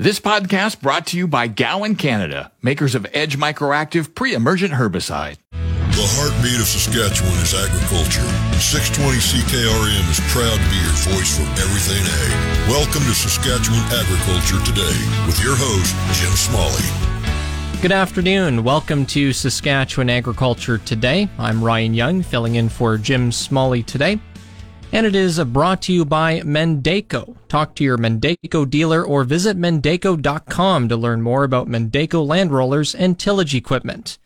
This podcast brought to you by Gowan Canada, makers of Edge Microactive Pre-Emergent Herbicide. The heartbeat of Saskatchewan is agriculture. 620 CKRM is proud to be your voice for everything ag. Welcome to Saskatchewan Agriculture Today with your host, Jim Smalley. Good afternoon. Welcome to Saskatchewan Agriculture Today. I'm Ryan Young, filling in for Jim Smalley today. And it is brought to you by Mendeco. Talk to your Mendeco dealer or visit Mendeco.com to learn more about Mendeco land rollers and tillage equipment.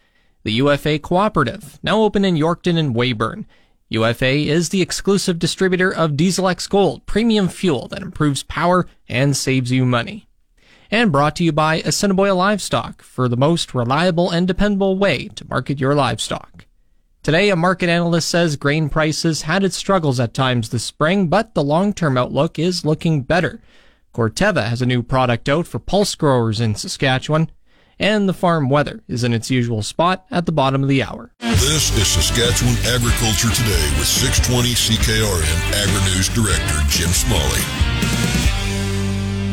The UFA Cooperative, now open in Yorkton and Weyburn. UFA is the exclusive distributor of Diesel X Gold, premium fuel that improves power and saves you money. And brought to you by Assiniboia Livestock, for the most reliable and dependable way to market your livestock. Today, a market analyst says grain prices had its struggles at times this spring, but the long-term outlook is looking better. Corteva has a new product out for pulse growers in Saskatchewan, and the farm weather is in its usual spot at the bottom of the hour. This is Saskatchewan Agriculture Today with 620 CKRM Agri-News Director Jim Smalley.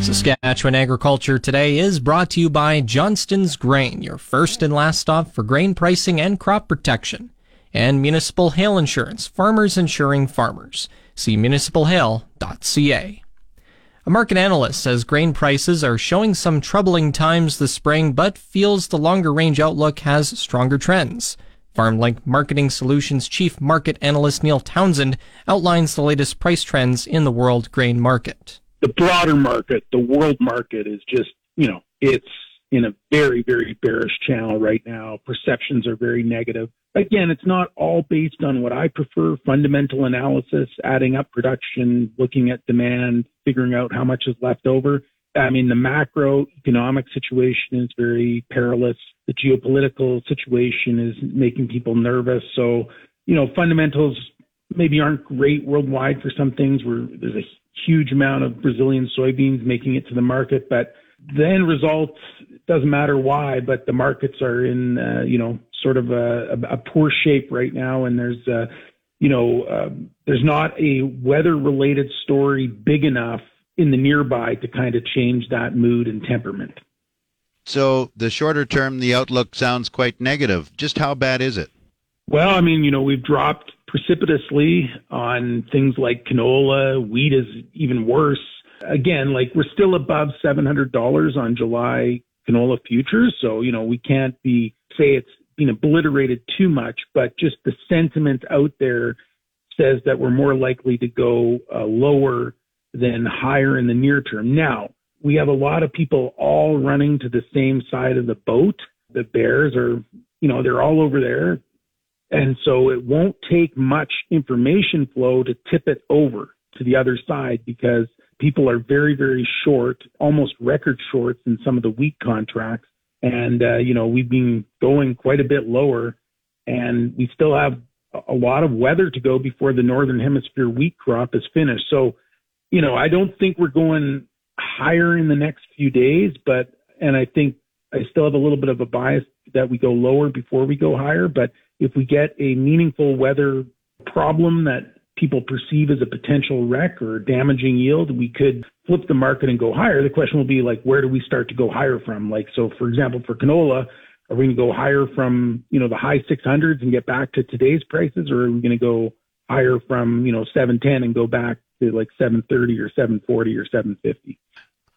Saskatchewan Agriculture Today is brought to you by Johnston's Grain, your first and last stop for grain pricing and crop protection. And Municipal Hail Insurance, farmers insuring farmers. See municipalhail.ca. A market analyst says grain prices are showing some troubling times this spring, but feels the longer-range outlook has stronger trends. FarmLink Marketing Solutions Chief Market Analyst Neil Townsend outlines the latest price trends in the world grain market. The broader market, the world market, is just, it's in a very, very bearish channel right now. Perceptions are very negative. Again, it's not all based on what I prefer, fundamental analysis, adding up production, looking at demand, figuring out how much is left over. I mean, the macroeconomic situation is very perilous. The geopolitical situation is making people nervous. So, fundamentals maybe aren't great worldwide for some things. There's a huge amount of Brazilian soybeans making it to the market, but the end result doesn't matter why, but the markets are in, sort of a poor shape right now. And there's not a weather-related story big enough in the nearby to kind of change that mood and temperament. So the shorter term, the outlook sounds quite negative. Just how bad is it? Well, we've dropped precipitously on things like canola. Wheat is even worse. Again, we're still above $700 on July canola futures. So, we can't say it's been obliterated too much, but just the sentiment out there says that we're more likely to go lower than higher in the near term. Now, we have a lot of people all running to the same side of the boat. The bears are, they're all over there. And so it won't take much information flow to tip it over to the other side, because people are very, very short, almost record shorts in some of the wheat contracts. And, we've been going quite a bit lower, and we still have a lot of weather to go before the Northern Hemisphere wheat crop is finished. So, I don't think we're going higher in the next few days, and I think I still have a little bit of a bias that we go lower before we go higher. But if we get a meaningful weather problem that people perceive as a potential wreck or damaging yield, we could flip the market and go higher. The question will be, where do we start to go higher from? So for example, for canola, are we going to go higher from, the high 600s and get back to today's prices? Or are we going to go higher from, 710 and go back to 730 or 740 or 750?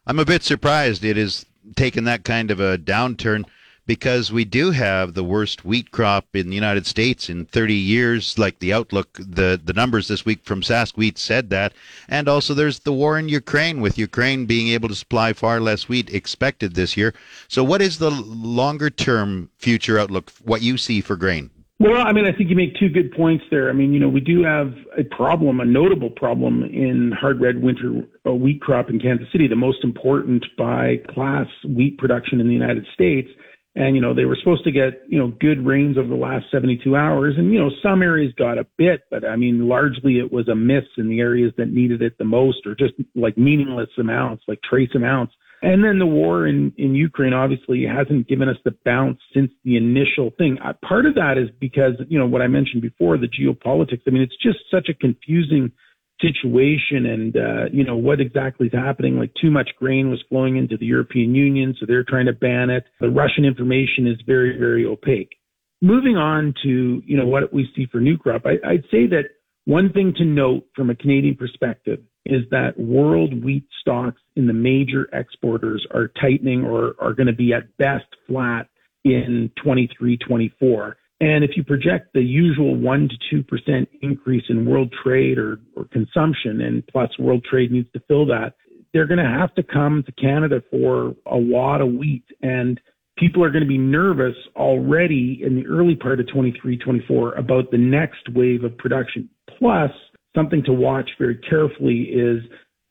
I'm a bit surprised it has taken that kind of a downturn, because we do have the worst wheat crop in the United States in 30 years, the outlook, the numbers this week from SaskWheat said that. And also there's the war in Ukraine, with Ukraine being able to supply far less wheat expected this year. So what is the longer-term future outlook, what you see for grain? Well, I think you make two good points there. We do have a notable problem in hard red winter wheat crop in Kansas City, the most important by class wheat production in the United States. And, they were supposed to get, good rains over the last 72 hours. And, some areas got a bit, but largely it was a miss in the areas that needed it the most, or just meaningless amounts, trace amounts. And then the war in Ukraine obviously hasn't given us the bounce since the initial thing. Part of that is because, what I mentioned before, the geopolitics. It's just such a confusing situation and, you know, what exactly is happening. Like, too much grain was flowing into the European Union, so they're trying to ban it. The Russian information is very, very opaque. Moving on to, you know, what we see for new crop, I'd say that one thing to note from a Canadian perspective is that world wheat stocks in the major exporters are tightening or are going to be at best flat in 23, 24. And if you project the usual 1% to 2% increase in world trade or consumption, and plus world trade needs to fill that, they're going to have to come to Canada for a lot of wheat. And people are going to be nervous already in the early part of 23, 24 about the next wave of production. Plus, something to watch very carefully is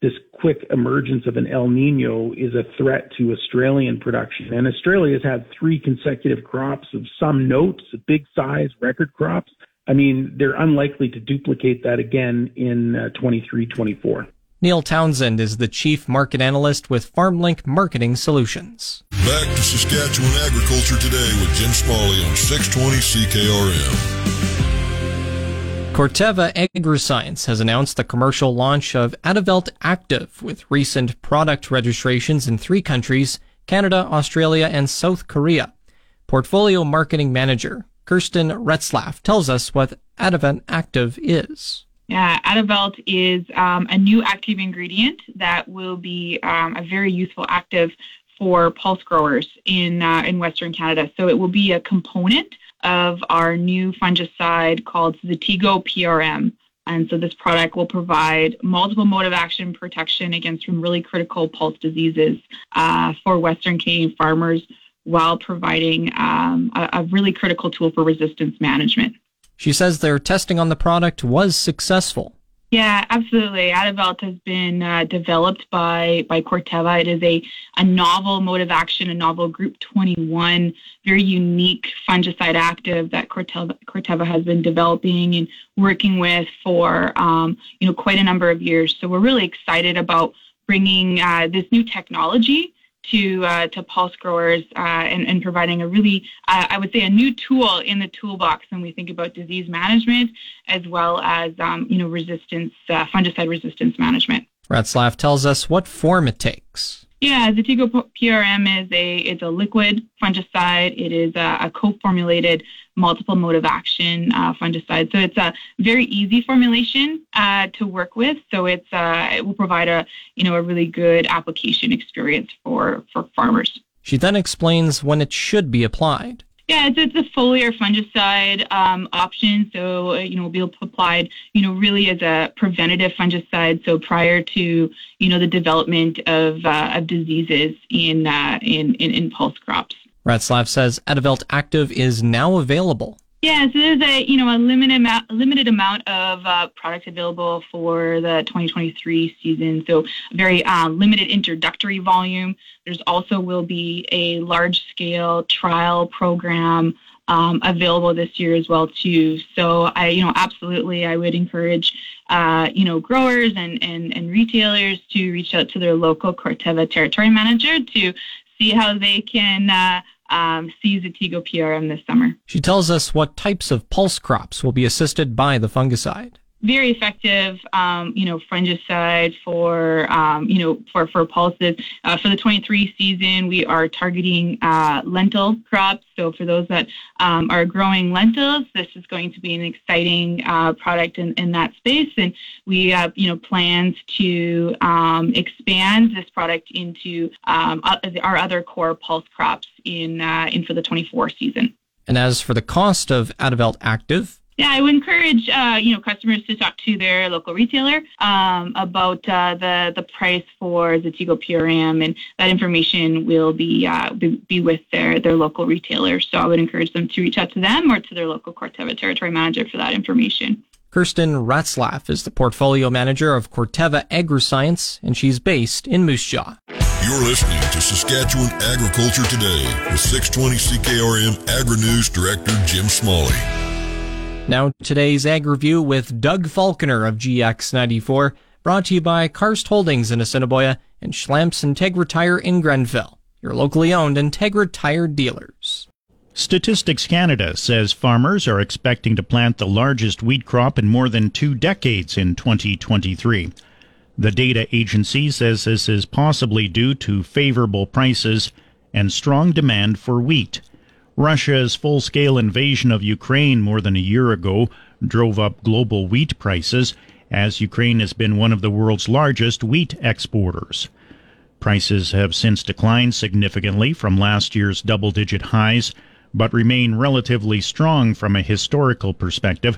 this quick emergence of an El Nino is a threat to Australian production. And Australia's had three consecutive crops of some notes, big size, record crops. I mean, they're unlikely to duplicate that again in 23, 24. Neil Townsend is the Chief Market Analyst with FarmLink Marketing Solutions. Back to Saskatchewan Agriculture Today with Jim Smalley on 620 CKRM. Corteva Agriscience has announced the commercial launch of Adavelt Active with recent product registrations in three countries, Canada, Australia, and South Korea. Portfolio Marketing Manager Kirsten Retzlaff tells us what Adavelt Active is. Yeah, Adavelt is a new active ingredient that will be a very useful active for pulse growers in Western Canada. So it will be a component of our new fungicide called Zetigo PRM. And so this product will provide multiple mode of action protection against some really critical pulse diseases for Western Canadian farmers, while providing a really critical tool for resistance management. She says their testing on the product was successful. Yeah, absolutely. Adavelt has been developed by Corteva. It is a novel mode of action, a novel Group 21, very unique fungicide active that Corteva has been developing and working with for quite a number of years. So we're really excited about bringing this new technology to pulse growers and providing a really, I would say, a new tool in the toolbox when we think about disease management as well as, resistance, fungicide resistance management. Retzlaff tells us what form it takes. Yeah, Zetigo PRM is a liquid fungicide. It is a co-formulated multiple mode of action fungicide. So it's a very easy formulation to work with. So it's it will provide a really good application experience for farmers. She then explains when it should be applied. Yeah, it's a foliar fungicide option, so will be applied really as a preventative fungicide. So prior to the development of diseases in pulse crops. Retzlaff says Adavelt Active is now available. Yeah, so there's a limited amount of product available for the 2023 season. So very limited introductory volume. There's also will be a large-scale trial program available this year as well too. So I would encourage growers and retailers to reach out to their local Corteva territory manager to see how they can see Zetigo PRM this summer. She tells us what types of pulse crops will be assisted by the fungicide. Very effective, fungicide for pulses. For the 23 season, we are targeting lentil crops. So for those that are growing lentils, this is going to be an exciting product in that space. And we have, plans to expand this product into our other core pulse crops in for the 24 season. And as for the cost of Adavelt Active, yeah, I would encourage customers to talk to their local retailer about the price for Zetigo PRM, and that information will be with their local retailer. So I would encourage them to reach out to them or to their local Corteva territory manager for that information. Kirsten Retzlaff is the portfolio manager of Corteva Agriscience, and she's based in Moose Jaw. You're listening to Saskatchewan Agriculture Today with 620 CKRM Agri-News Director Jim Smalley. Now, today's Agri-View with Doug Falconer of GX94, brought to you by Karst Holdings in Assiniboia and Schlamp's Integra Tire in Grenfell, your locally owned Integra Tire dealers. Statistics Canada says farmers are expecting to plant the largest wheat crop in more than 2 decades in 2023. The data agency says this is possibly due to favorable prices and strong demand for wheat. Russia's full-scale invasion of Ukraine more than a year ago drove up global wheat prices, as Ukraine has been one of the world's largest wheat exporters. Prices have since declined significantly from last year's double-digit highs, but remain relatively strong from a historical perspective.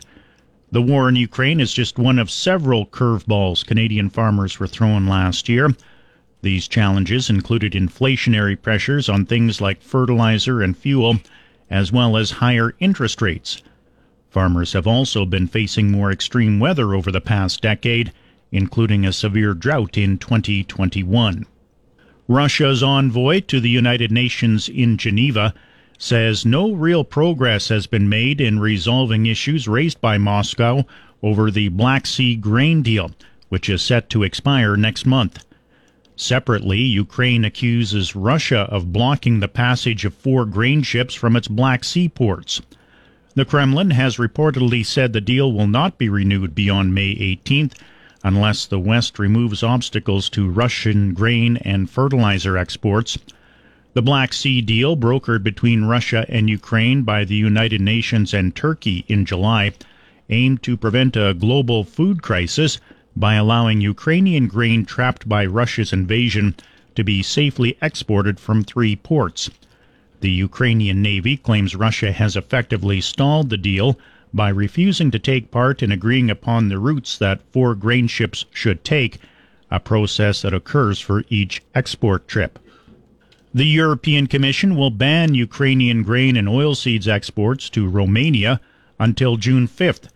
The war in Ukraine is just one of several curveballs Canadian farmers were thrown last year. These challenges included inflationary pressures on things like fertilizer and fuel, as well as higher interest rates. Farmers have also been facing more extreme weather over the past decade, including a severe drought in 2021. Russia's envoy to the United Nations in Geneva says no real progress has been made in resolving issues raised by Moscow over the Black Sea grain deal, which is set to expire next month. Separately, Ukraine accuses Russia of blocking the passage of 4 grain ships from its Black Sea ports. The Kremlin has reportedly said the deal will not be renewed beyond May 18th unless the West removes obstacles to Russian grain and fertilizer exports. The Black Sea deal, brokered between Russia and Ukraine by the United Nations and Turkey in July, aimed to prevent a global food crisis by allowing Ukrainian grain trapped by Russia's invasion to be safely exported from 3 ports. The Ukrainian Navy claims Russia has effectively stalled the deal by refusing to take part in agreeing upon the routes that 4 grain ships should take, a process that occurs for each export trip. The European Commission will ban Ukrainian grain and oilseeds exports to Romania until June 5th.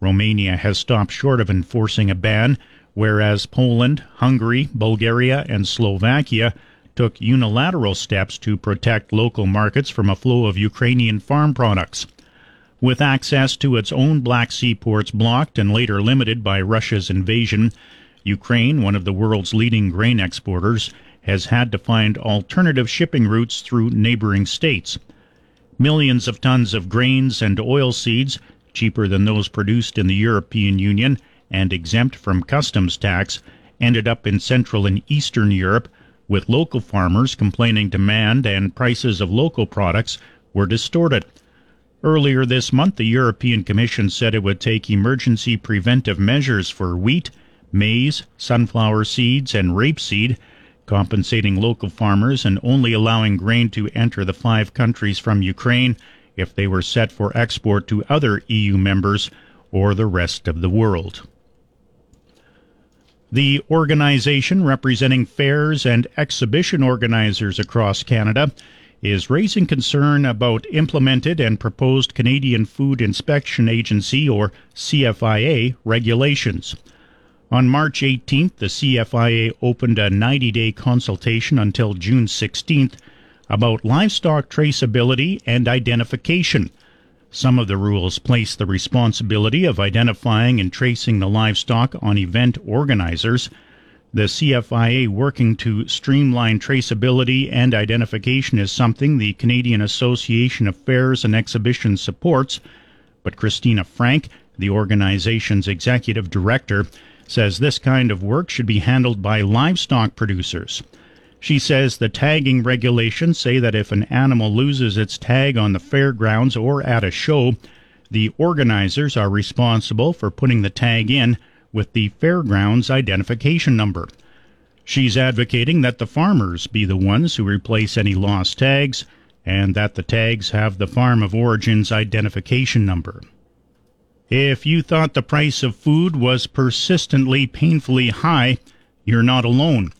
Romania has stopped short of enforcing a ban, whereas Poland, Hungary, Bulgaria, and Slovakia took unilateral steps to protect local markets from a flow of Ukrainian farm products. With access to its own Black Sea ports blocked and later limited by Russia's invasion, Ukraine, one of the world's leading grain exporters, has had to find alternative shipping routes through neighboring states. Millions of tons of grains and oilseeds, cheaper than those produced in the European Union and exempt from customs tax, ended up in Central and Eastern Europe, with local farmers complaining demand and prices of local products were distorted. Earlier this month, the European Commission said it would take emergency preventive measures for wheat, maize, sunflower seeds, and rapeseed, compensating local farmers and only allowing grain to enter the 5 countries from Ukraine if they were set for export to other EU members or the rest of the world. The organization representing fairs and exhibition organizers across Canada is raising concern about implemented and proposed Canadian Food Inspection Agency, or CFIA, regulations. On March 18th, the CFIA opened a 90-day consultation until June 16th about livestock traceability and identification. Some of the rules place the responsibility of identifying and tracing the livestock on event organizers. The CFIA working to streamline traceability and identification is something the Canadian Association of Fairs and Exhibitions supports, but Christina Frank, the organization's executive director, says this kind of work should be handled by livestock producers. She says the tagging regulations say that if an animal loses its tag on the fairgrounds or at a show, the organizers are responsible for putting the tag in with the fairgrounds identification number. She's advocating that the farmers be the ones who replace any lost tags and that the tags have the farm of origin's identification number. If you thought the price of food was persistently painfully high, you're not alone.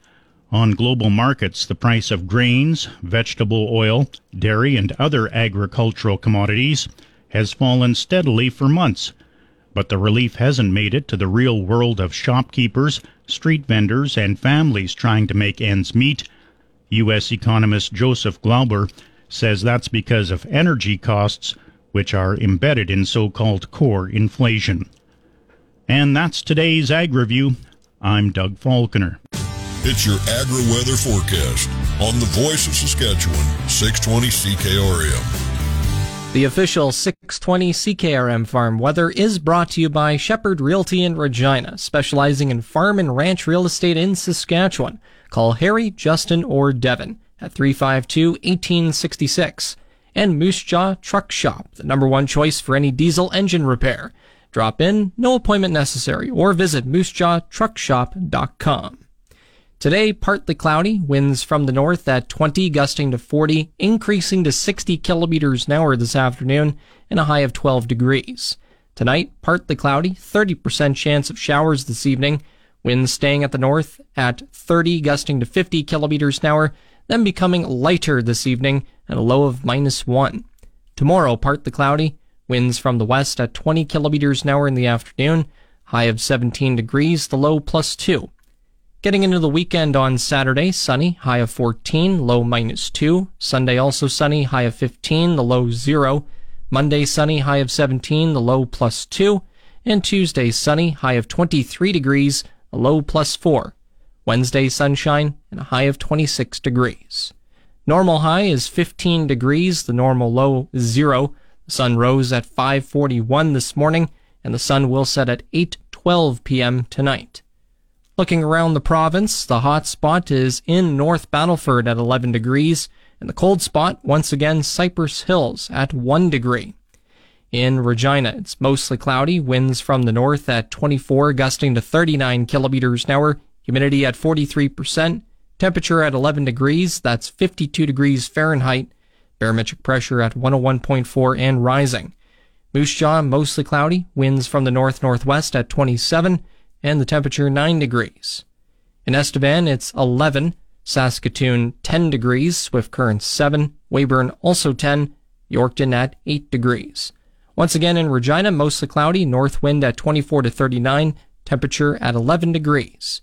On global markets, the price of grains, vegetable oil, dairy, and other agricultural commodities has fallen steadily for months, but the relief hasn't made it to the real world of shopkeepers, street vendors, and families trying to make ends meet. U.S. economist Joseph Glauber says that's because of energy costs, which are embedded in so-called core inflation. And that's today's AgriView. I'm Doug Falconer. It's your agri-weather forecast on the Voice of Saskatchewan, 620 CKRM. The official 620 CKRM Farm Weather is brought to you by Shepherd Realty in Regina, specializing in farm and ranch real estate in Saskatchewan. Call Harry, Justin, or Devin at 352-1866. And Moose Jaw Truck Shop, the #1 choice for any diesel engine repair. Drop in, no appointment necessary, or visit moosejawtruckshop.com. Today, partly cloudy, winds from the north at 20, gusting to 40, increasing to 60 kilometers an hour this afternoon, and a high of 12 degrees. Tonight, partly cloudy, 30% chance of showers this evening, winds staying at the north at 30, gusting to 50 kilometers an hour, then becoming lighter this evening at a low of -1. Tomorrow, partly cloudy, winds from the west at 20 kilometers an hour in the afternoon, high of 17 degrees, the low +2. Getting into the weekend on Saturday, sunny, high of 14, low -2. Sunday also sunny, high of 15, the low 0. Monday sunny, high of 17, the low +2. And Tuesday sunny, high of 23 degrees, a low +4. Wednesday sunshine and a high of 26 degrees. Normal high is 15 degrees, the normal low 0. The sun rose at 5:41 this morning, and the sun will set at 8:12 p.m. tonight. Looking around the province, the hot spot is in North Battleford at 11 degrees, and the cold spot, once again, Cypress Hills at 1 degree. In Regina, it's mostly cloudy, winds from the north at 24, gusting to 39 kilometers an hour, humidity at 43%, temperature at 11 degrees, that's 52 degrees Fahrenheit, barometric pressure at 101.4 and rising. Moose Jaw, mostly cloudy, winds from the north-northwest at 27, and the temperature 9 degrees. In Estevan, it's 11, Saskatoon 10 degrees, Swift Current 7, Weyburn also 10, Yorkton at 8 degrees. Once again in Regina, mostly cloudy, north wind at 24 to 39, temperature at 11 degrees.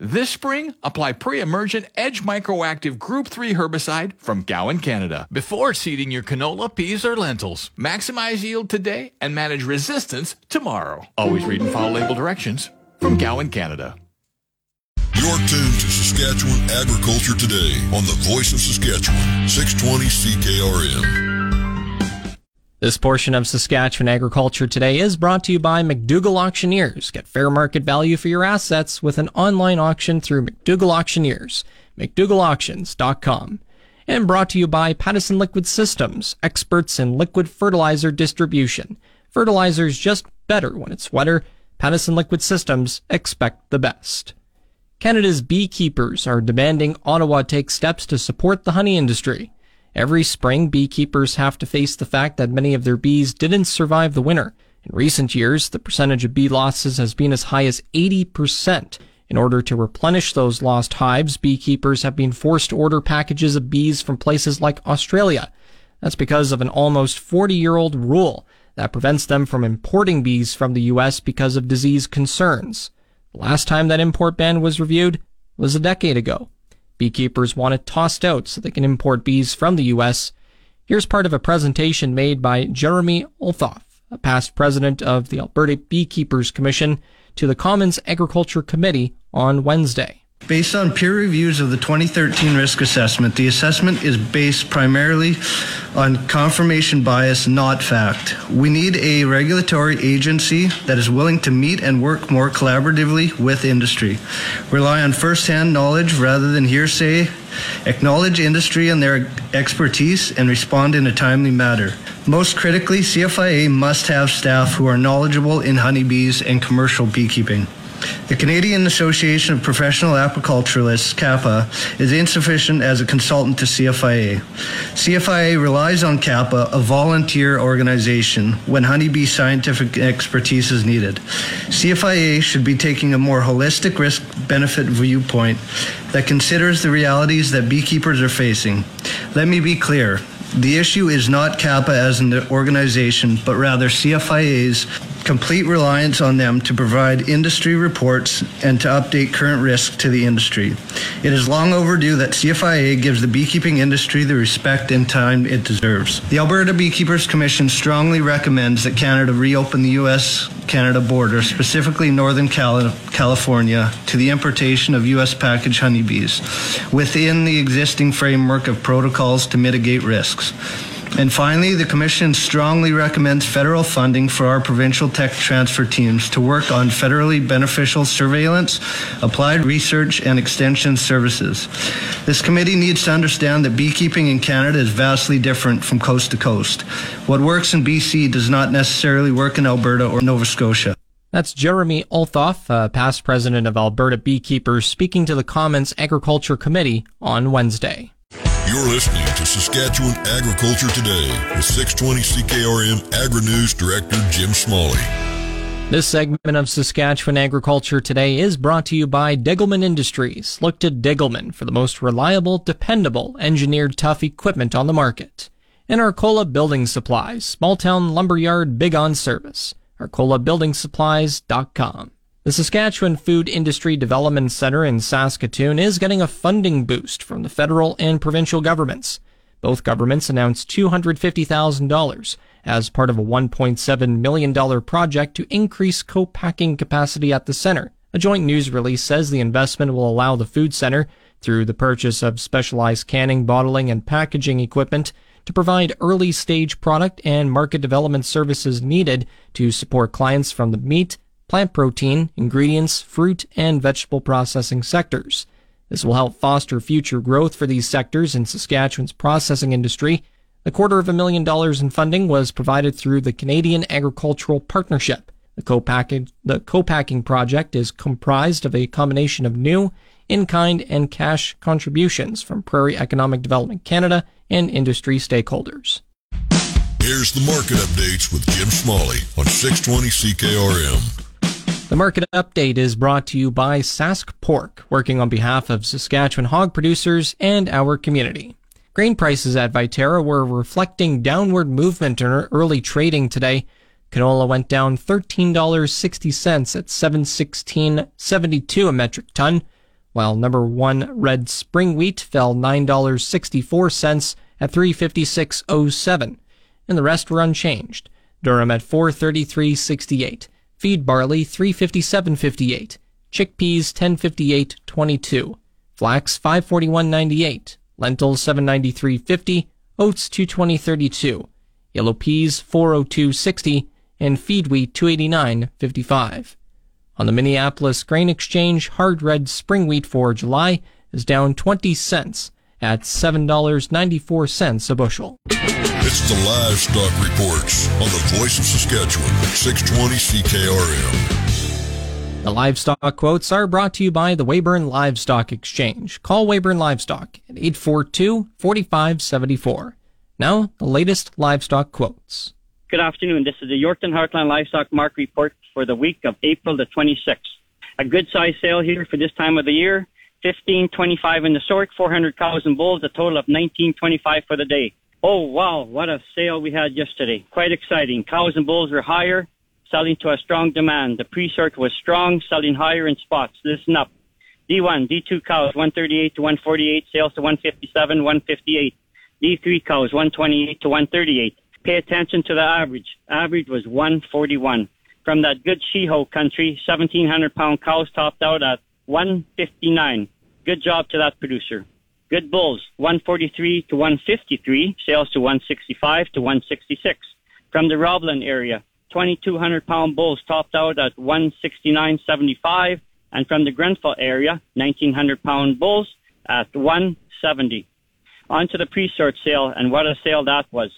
This spring, apply pre-emergent Edge Microactive Group 3 herbicide from Gowan Canada before seeding your canola, peas, or lentils. Maximize yield today and manage resistance tomorrow. Always read and follow label directions. From Gowan, Canada. You're tuned to Saskatchewan Agriculture Today on the Voice of Saskatchewan, 620 CKRM. This portion of Saskatchewan Agriculture Today is brought to you by McDougall Auctioneers. Get fair market value for your assets with an online auction through McDougall Auctioneers, McDougallAuctions.com. And brought to you by Pattison Liquid Systems, experts in liquid fertilizer distribution. Fertilizer's just better when it's wetter. Pattison Liquid Systems, expect the best. Canada's beekeepers are demanding Ottawa take steps to support the honey industry. Every spring, beekeepers have to face the fact that many of their bees didn't survive the winter. In recent years, the percentage of bee losses has been as high as 80%. In order to replenish those lost hives, beekeepers have been forced to order packages of bees from places like Australia. That's because of an almost 40-year-old rule that prevents them from importing bees from the U.S. because of disease concerns. The last time that import ban was reviewed was a decade ago. Beekeepers want it tossed out so they can import bees from the U.S. Here's part of a presentation made by Jeremy Olthoff, a past president of the Alberta Beekeepers Commission, to the Commons Agriculture Committee on Wednesday. Based on peer reviews of the 2013 risk assessment, the assessment is based primarily on confirmation bias, not fact. We need a regulatory agency that is willing to meet and work more collaboratively with industry, rely on first-hand knowledge rather than hearsay, acknowledge industry and their expertise, and respond in a timely manner. Most critically, CFIA must have staff who are knowledgeable in honeybees and commercial beekeeping. The Canadian Association of Professional Apiculturalists, CAPA, is insufficient as a consultant to CFIA. CFIA relies on CAPA, a volunteer organization, when honeybee scientific expertise is needed. CFIA should be taking a more holistic risk-benefit viewpoint that considers the realities that beekeepers are facing. Let me be clear. The issue is not CAPA as an organization, but rather CFIA's complete reliance on them to provide industry reports and to update current risk to the industry. It is long overdue that CFIA gives the beekeeping industry the respect and time it deserves. The Alberta Beekeepers Commission strongly recommends that Canada reopen the U.S.-Canada border, specifically Northern California, to the importation of U.S. packaged honeybees within the existing framework of protocols to mitigate risks. And finally, the Commission strongly recommends federal funding for our provincial tech transfer teams to work on federally beneficial surveillance, applied research, and extension services. This committee needs to understand that beekeeping in Canada is vastly different from coast to coast. What works in BC does not necessarily work in Alberta or Nova Scotia. That's Jeremy Olthoff, past president of Alberta Beekeepers, speaking to the Commons Agriculture Committee on Wednesday. You're listening to Saskatchewan Agriculture Today with 620 CKRM Agri-News Director Jim Smalley. This segment of Saskatchewan Agriculture Today is brought to you by Degelman Industries. Look to Degelman for the most reliable, dependable, engineered tough equipment on the market. And Arcola Building Supplies, small-town lumberyard, big on service. ArcolaBuildingSupplies.com. The Saskatchewan Food Industry Development Center in Saskatoon is getting a funding boost from the federal and provincial governments. Both governments announced $250,000 as part of a $1.7 million project to increase co-packing capacity at the center. A joint news release says the investment will allow the food center, through the purchase of specialized canning, bottling, and packaging equipment, to provide early-stage product and market development services needed to support clients from the meat, plant protein, ingredients, fruit, and vegetable processing sectors. This will help foster future growth for these sectors in Saskatchewan's processing industry. $250,000 in funding was provided through the Canadian Agricultural Partnership. The co-packing project is comprised of a combination of new, in-kind, and cash contributions from Prairie Economic Development Canada and industry stakeholders. Here's the market updates with Jim Smalley on 620 CKRM. The market update is brought to you by Sask Pork, working on behalf of Saskatchewan hog producers and our community. Grain prices at Viterra were reflecting downward movement in early trading today. Canola went down $13.60 at $716.72 a metric ton, while number one red spring wheat fell $9.64 at $356.07, and the rest were unchanged. Durum at $433.68. Feed barley $357.58, chickpeas $10.58.22, flax $541.98, lentils $793.50, oats $220.32, yellow peas $402.60, and feed wheat $289.55. On the Minneapolis Grain Exchange, hard red spring wheat for July is down 20 cents at $7.94 a bushel. It's the Livestock Reports on the Voice of Saskatchewan, 620 CKRM. The livestock quotes are brought to you by the Weyburn Livestock Exchange. Call Weyburn Livestock at 842-4574. Now, the latest livestock quotes. Good afternoon. This is the Yorkton Heartland Livestock Market Report for the week of April the 26th. A good-sized sale here for this time of the year. 1525 in the sort, 400 cows and bulls, a total of 1925 for the day. Oh, wow, what a sale we had yesterday. Quite exciting. Cows and bulls were higher, selling to a strong demand. The pre-sort was strong, selling higher in spots. Listen up. D1, D2 cows, 138 to 148, sales to 157, 158. D3 cows, 128 to 138. Pay attention to the average. Average was 141. From that good she-ho country, 1,700-pound cows topped out at 159. Good job to that producer. Good bulls, 143 to 153, sales to 165 to 166. From the Roblin area, 2,200-pound bulls topped out at 169.75, and from the Grenfell area, 1,900-pound bulls at 170. On to the pre-sort sale, and what a sale that was.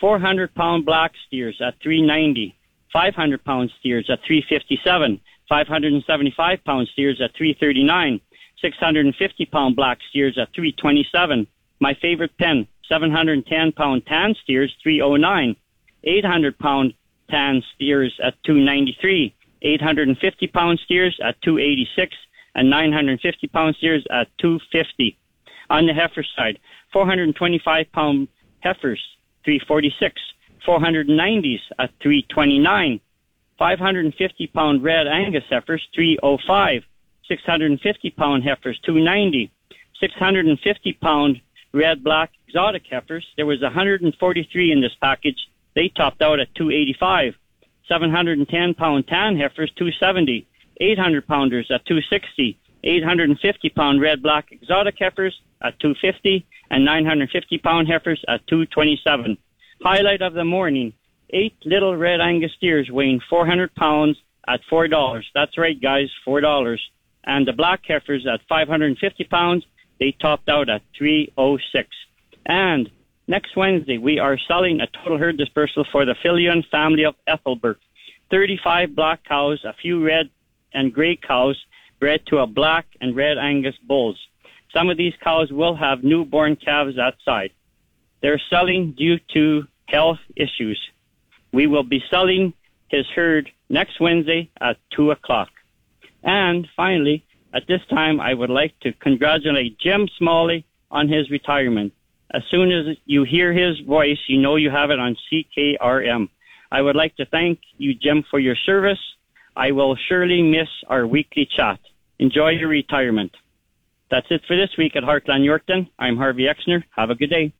400-pound black steers at 390, 500-pound steers at 357, 575-pound steers at 339, 650-pound black steers at 327. My favorite pen, 710-pound tan steers, 309. 800-pound tan steers at 293. 850-pound steers at 286. And 950-pound steers at 250. On the heifer side, 425-pound heifers, 346. 490s at 329. 550-pound red Angus heifers, 305. 650-pound heifers, 290. 650-pound red-black exotic heifers, there was 143 in this package. They topped out at 285. 710-pound tan heifers, 270. 800-pounders at 260. 850-pound red block exotic heifers at $250 and 950-pound heifers at $227. Highlight of the morning, 8 little red Angus steers weighing 400 pounds at $4. That's right, guys, $4. And the black heifers at 550 pounds, they topped out at $306. And next Wednesday, we are selling a total herd dispersal for the Filion family of Ethelbert. 35 black cows, a few red and gray cows, bred to a black and red Angus bulls. Some of these cows will have newborn calves outside. They're selling due to health issues. We will be selling his herd next Wednesday at 2 o'clock. And finally, at this time, I would like to congratulate Jim Smalley on his retirement. As soon as you hear his voice, you know you have it on CKRM. I would like to thank you, Jim, for your service. I will surely miss our weekly chat. Enjoy your retirement. That's it for this week at Heartland Yorkton. I'm Harvey Exner. Have a good day.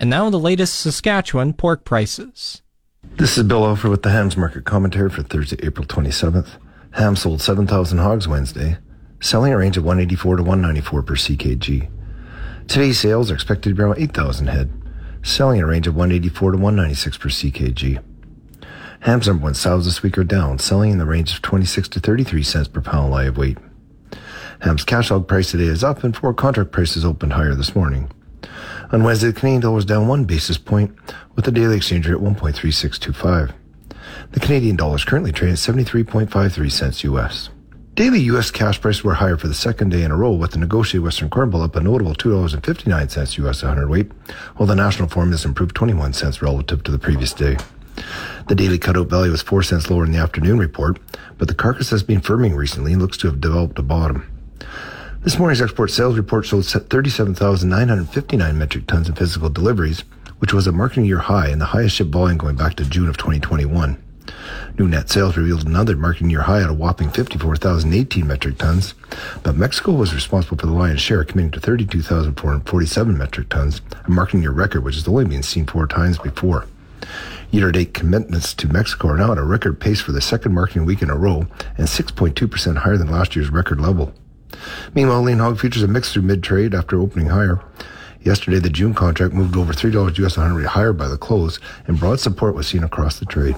And now the latest Saskatchewan pork prices. This is Bill Alford with the Hams Market Commentary for Thursday, April 27th. Ham sold 7,000 hogs Wednesday, selling a range of 184 to 194 per CKG. Today's sales are expected to be around 8,000 head, selling a range of 184 to 196 per CKG. Hams number one sows this week are down, selling in the range of 26 to 33 cents per pound live weight. Hams cash hog price today is up, and forward contract prices opened higher this morning. On Wednesday, the Canadian dollar was down 1 basis point, with the daily exchange rate at 1.3625. The Canadian dollar is currently trading at 73.53 cents US. Daily US cash prices were higher for the second day in a row, with the negotiated Western Corn Bull up a notable $2.59 US 100 weight, while the national form has improved 21 cents relative to the previous day. The daily cutout value was 4 cents lower in the afternoon report, but the carcass has been firming recently and looks to have developed a bottom. This morning's export sales report showed 37,959 metric tons in physical deliveries, which was a marketing year high and the highest ship volume going back to June of 2021. New net sales revealed another marketing year high at a whopping 54,018 metric tons, but Mexico was responsible for the lion's share, committing to 32,447 metric tons, a marketing year record which has only been seen 4 times before. Year-to-date commitments to Mexico are now at a record pace for the second marketing week in a row and 6.2% higher than last year's record level. Meanwhile, lean hog futures have mixed through mid-trade after opening higher. Yesterday, the June contract moved over $3 US 100 higher by the close, and broad support was seen across the trade.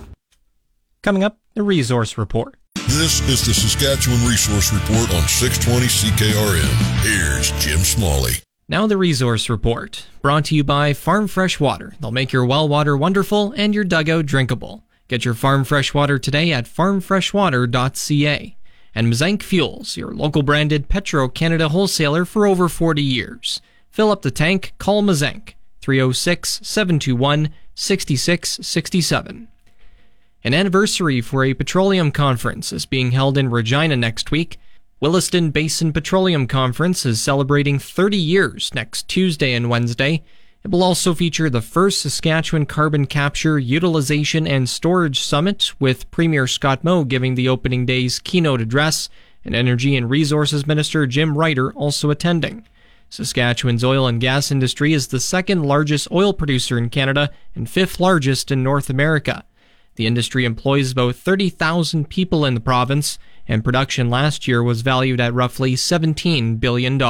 Coming up, the Resource Report. This is the Saskatchewan Resource Report on 620 CKRM. Here's Jim Smalley. Now the Resource Report, brought to you by Farm Fresh Water. They'll make your well water wonderful and your dugout drinkable. Get your Farm Fresh Water today at farmfreshwater.ca. And Mzenc Fuels, your local branded Petro-Canada wholesaler for over 40 years. Fill up the tank, call Mzenc, 306-721-6667. An anniversary for a petroleum conference is being held in Regina next week. Williston Basin Petroleum Conference is celebrating 30 years next Tuesday and Wednesday. It will also feature the first Saskatchewan Carbon Capture, Utilization and Storage Summit, with Premier Scott Moe giving the opening day's keynote address, and Energy and Resources Minister Jim Ryder also attending. Saskatchewan's oil and gas industry is the second largest oil producer in Canada and 5th largest in North America. The industry employs about 30,000 people in the province, and production last year was valued at roughly $17 billion.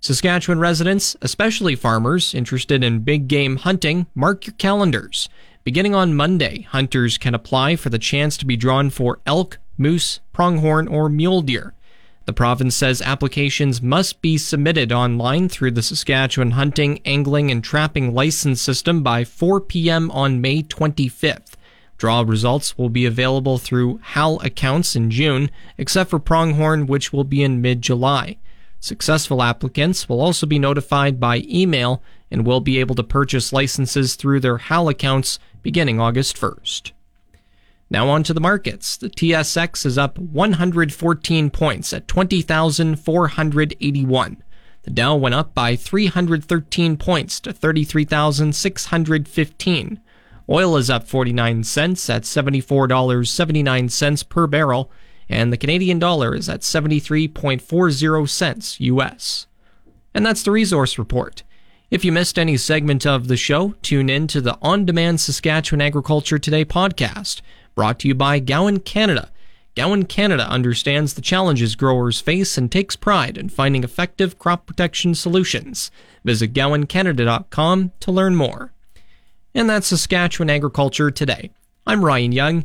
Saskatchewan residents, especially farmers interested in big game hunting, mark your calendars. Beginning on Monday, hunters can apply for the chance to be drawn for elk, moose, pronghorn, or mule deer. The province says applications must be submitted online through the Saskatchewan Hunting, Angling, and Trapping License System by 4 p.m. on May 25th. Draw results will be available through HAL accounts in June, except for pronghorn, which will be in mid-July. Successful applicants will also be notified by email and will be able to purchase licenses through their HAL accounts beginning August 1st. Now on to the markets. The TSX is up 114 points at 20,481. The Dow went up by 313 points to 33,615. Oil is up 49 cents at $74.79 per barrel, and the Canadian dollar is at 73.40 cents US. And that's the Resource Report. If you missed any segment of the show, tune in to the On Demand Saskatchewan Agriculture Today podcast, brought to you by Gowan Canada. Gowan Canada understands the challenges growers face and takes pride in finding effective crop protection solutions. Visit GowanCanada.com to learn more. And that's Saskatchewan Agriculture Today. I'm Ryan Young.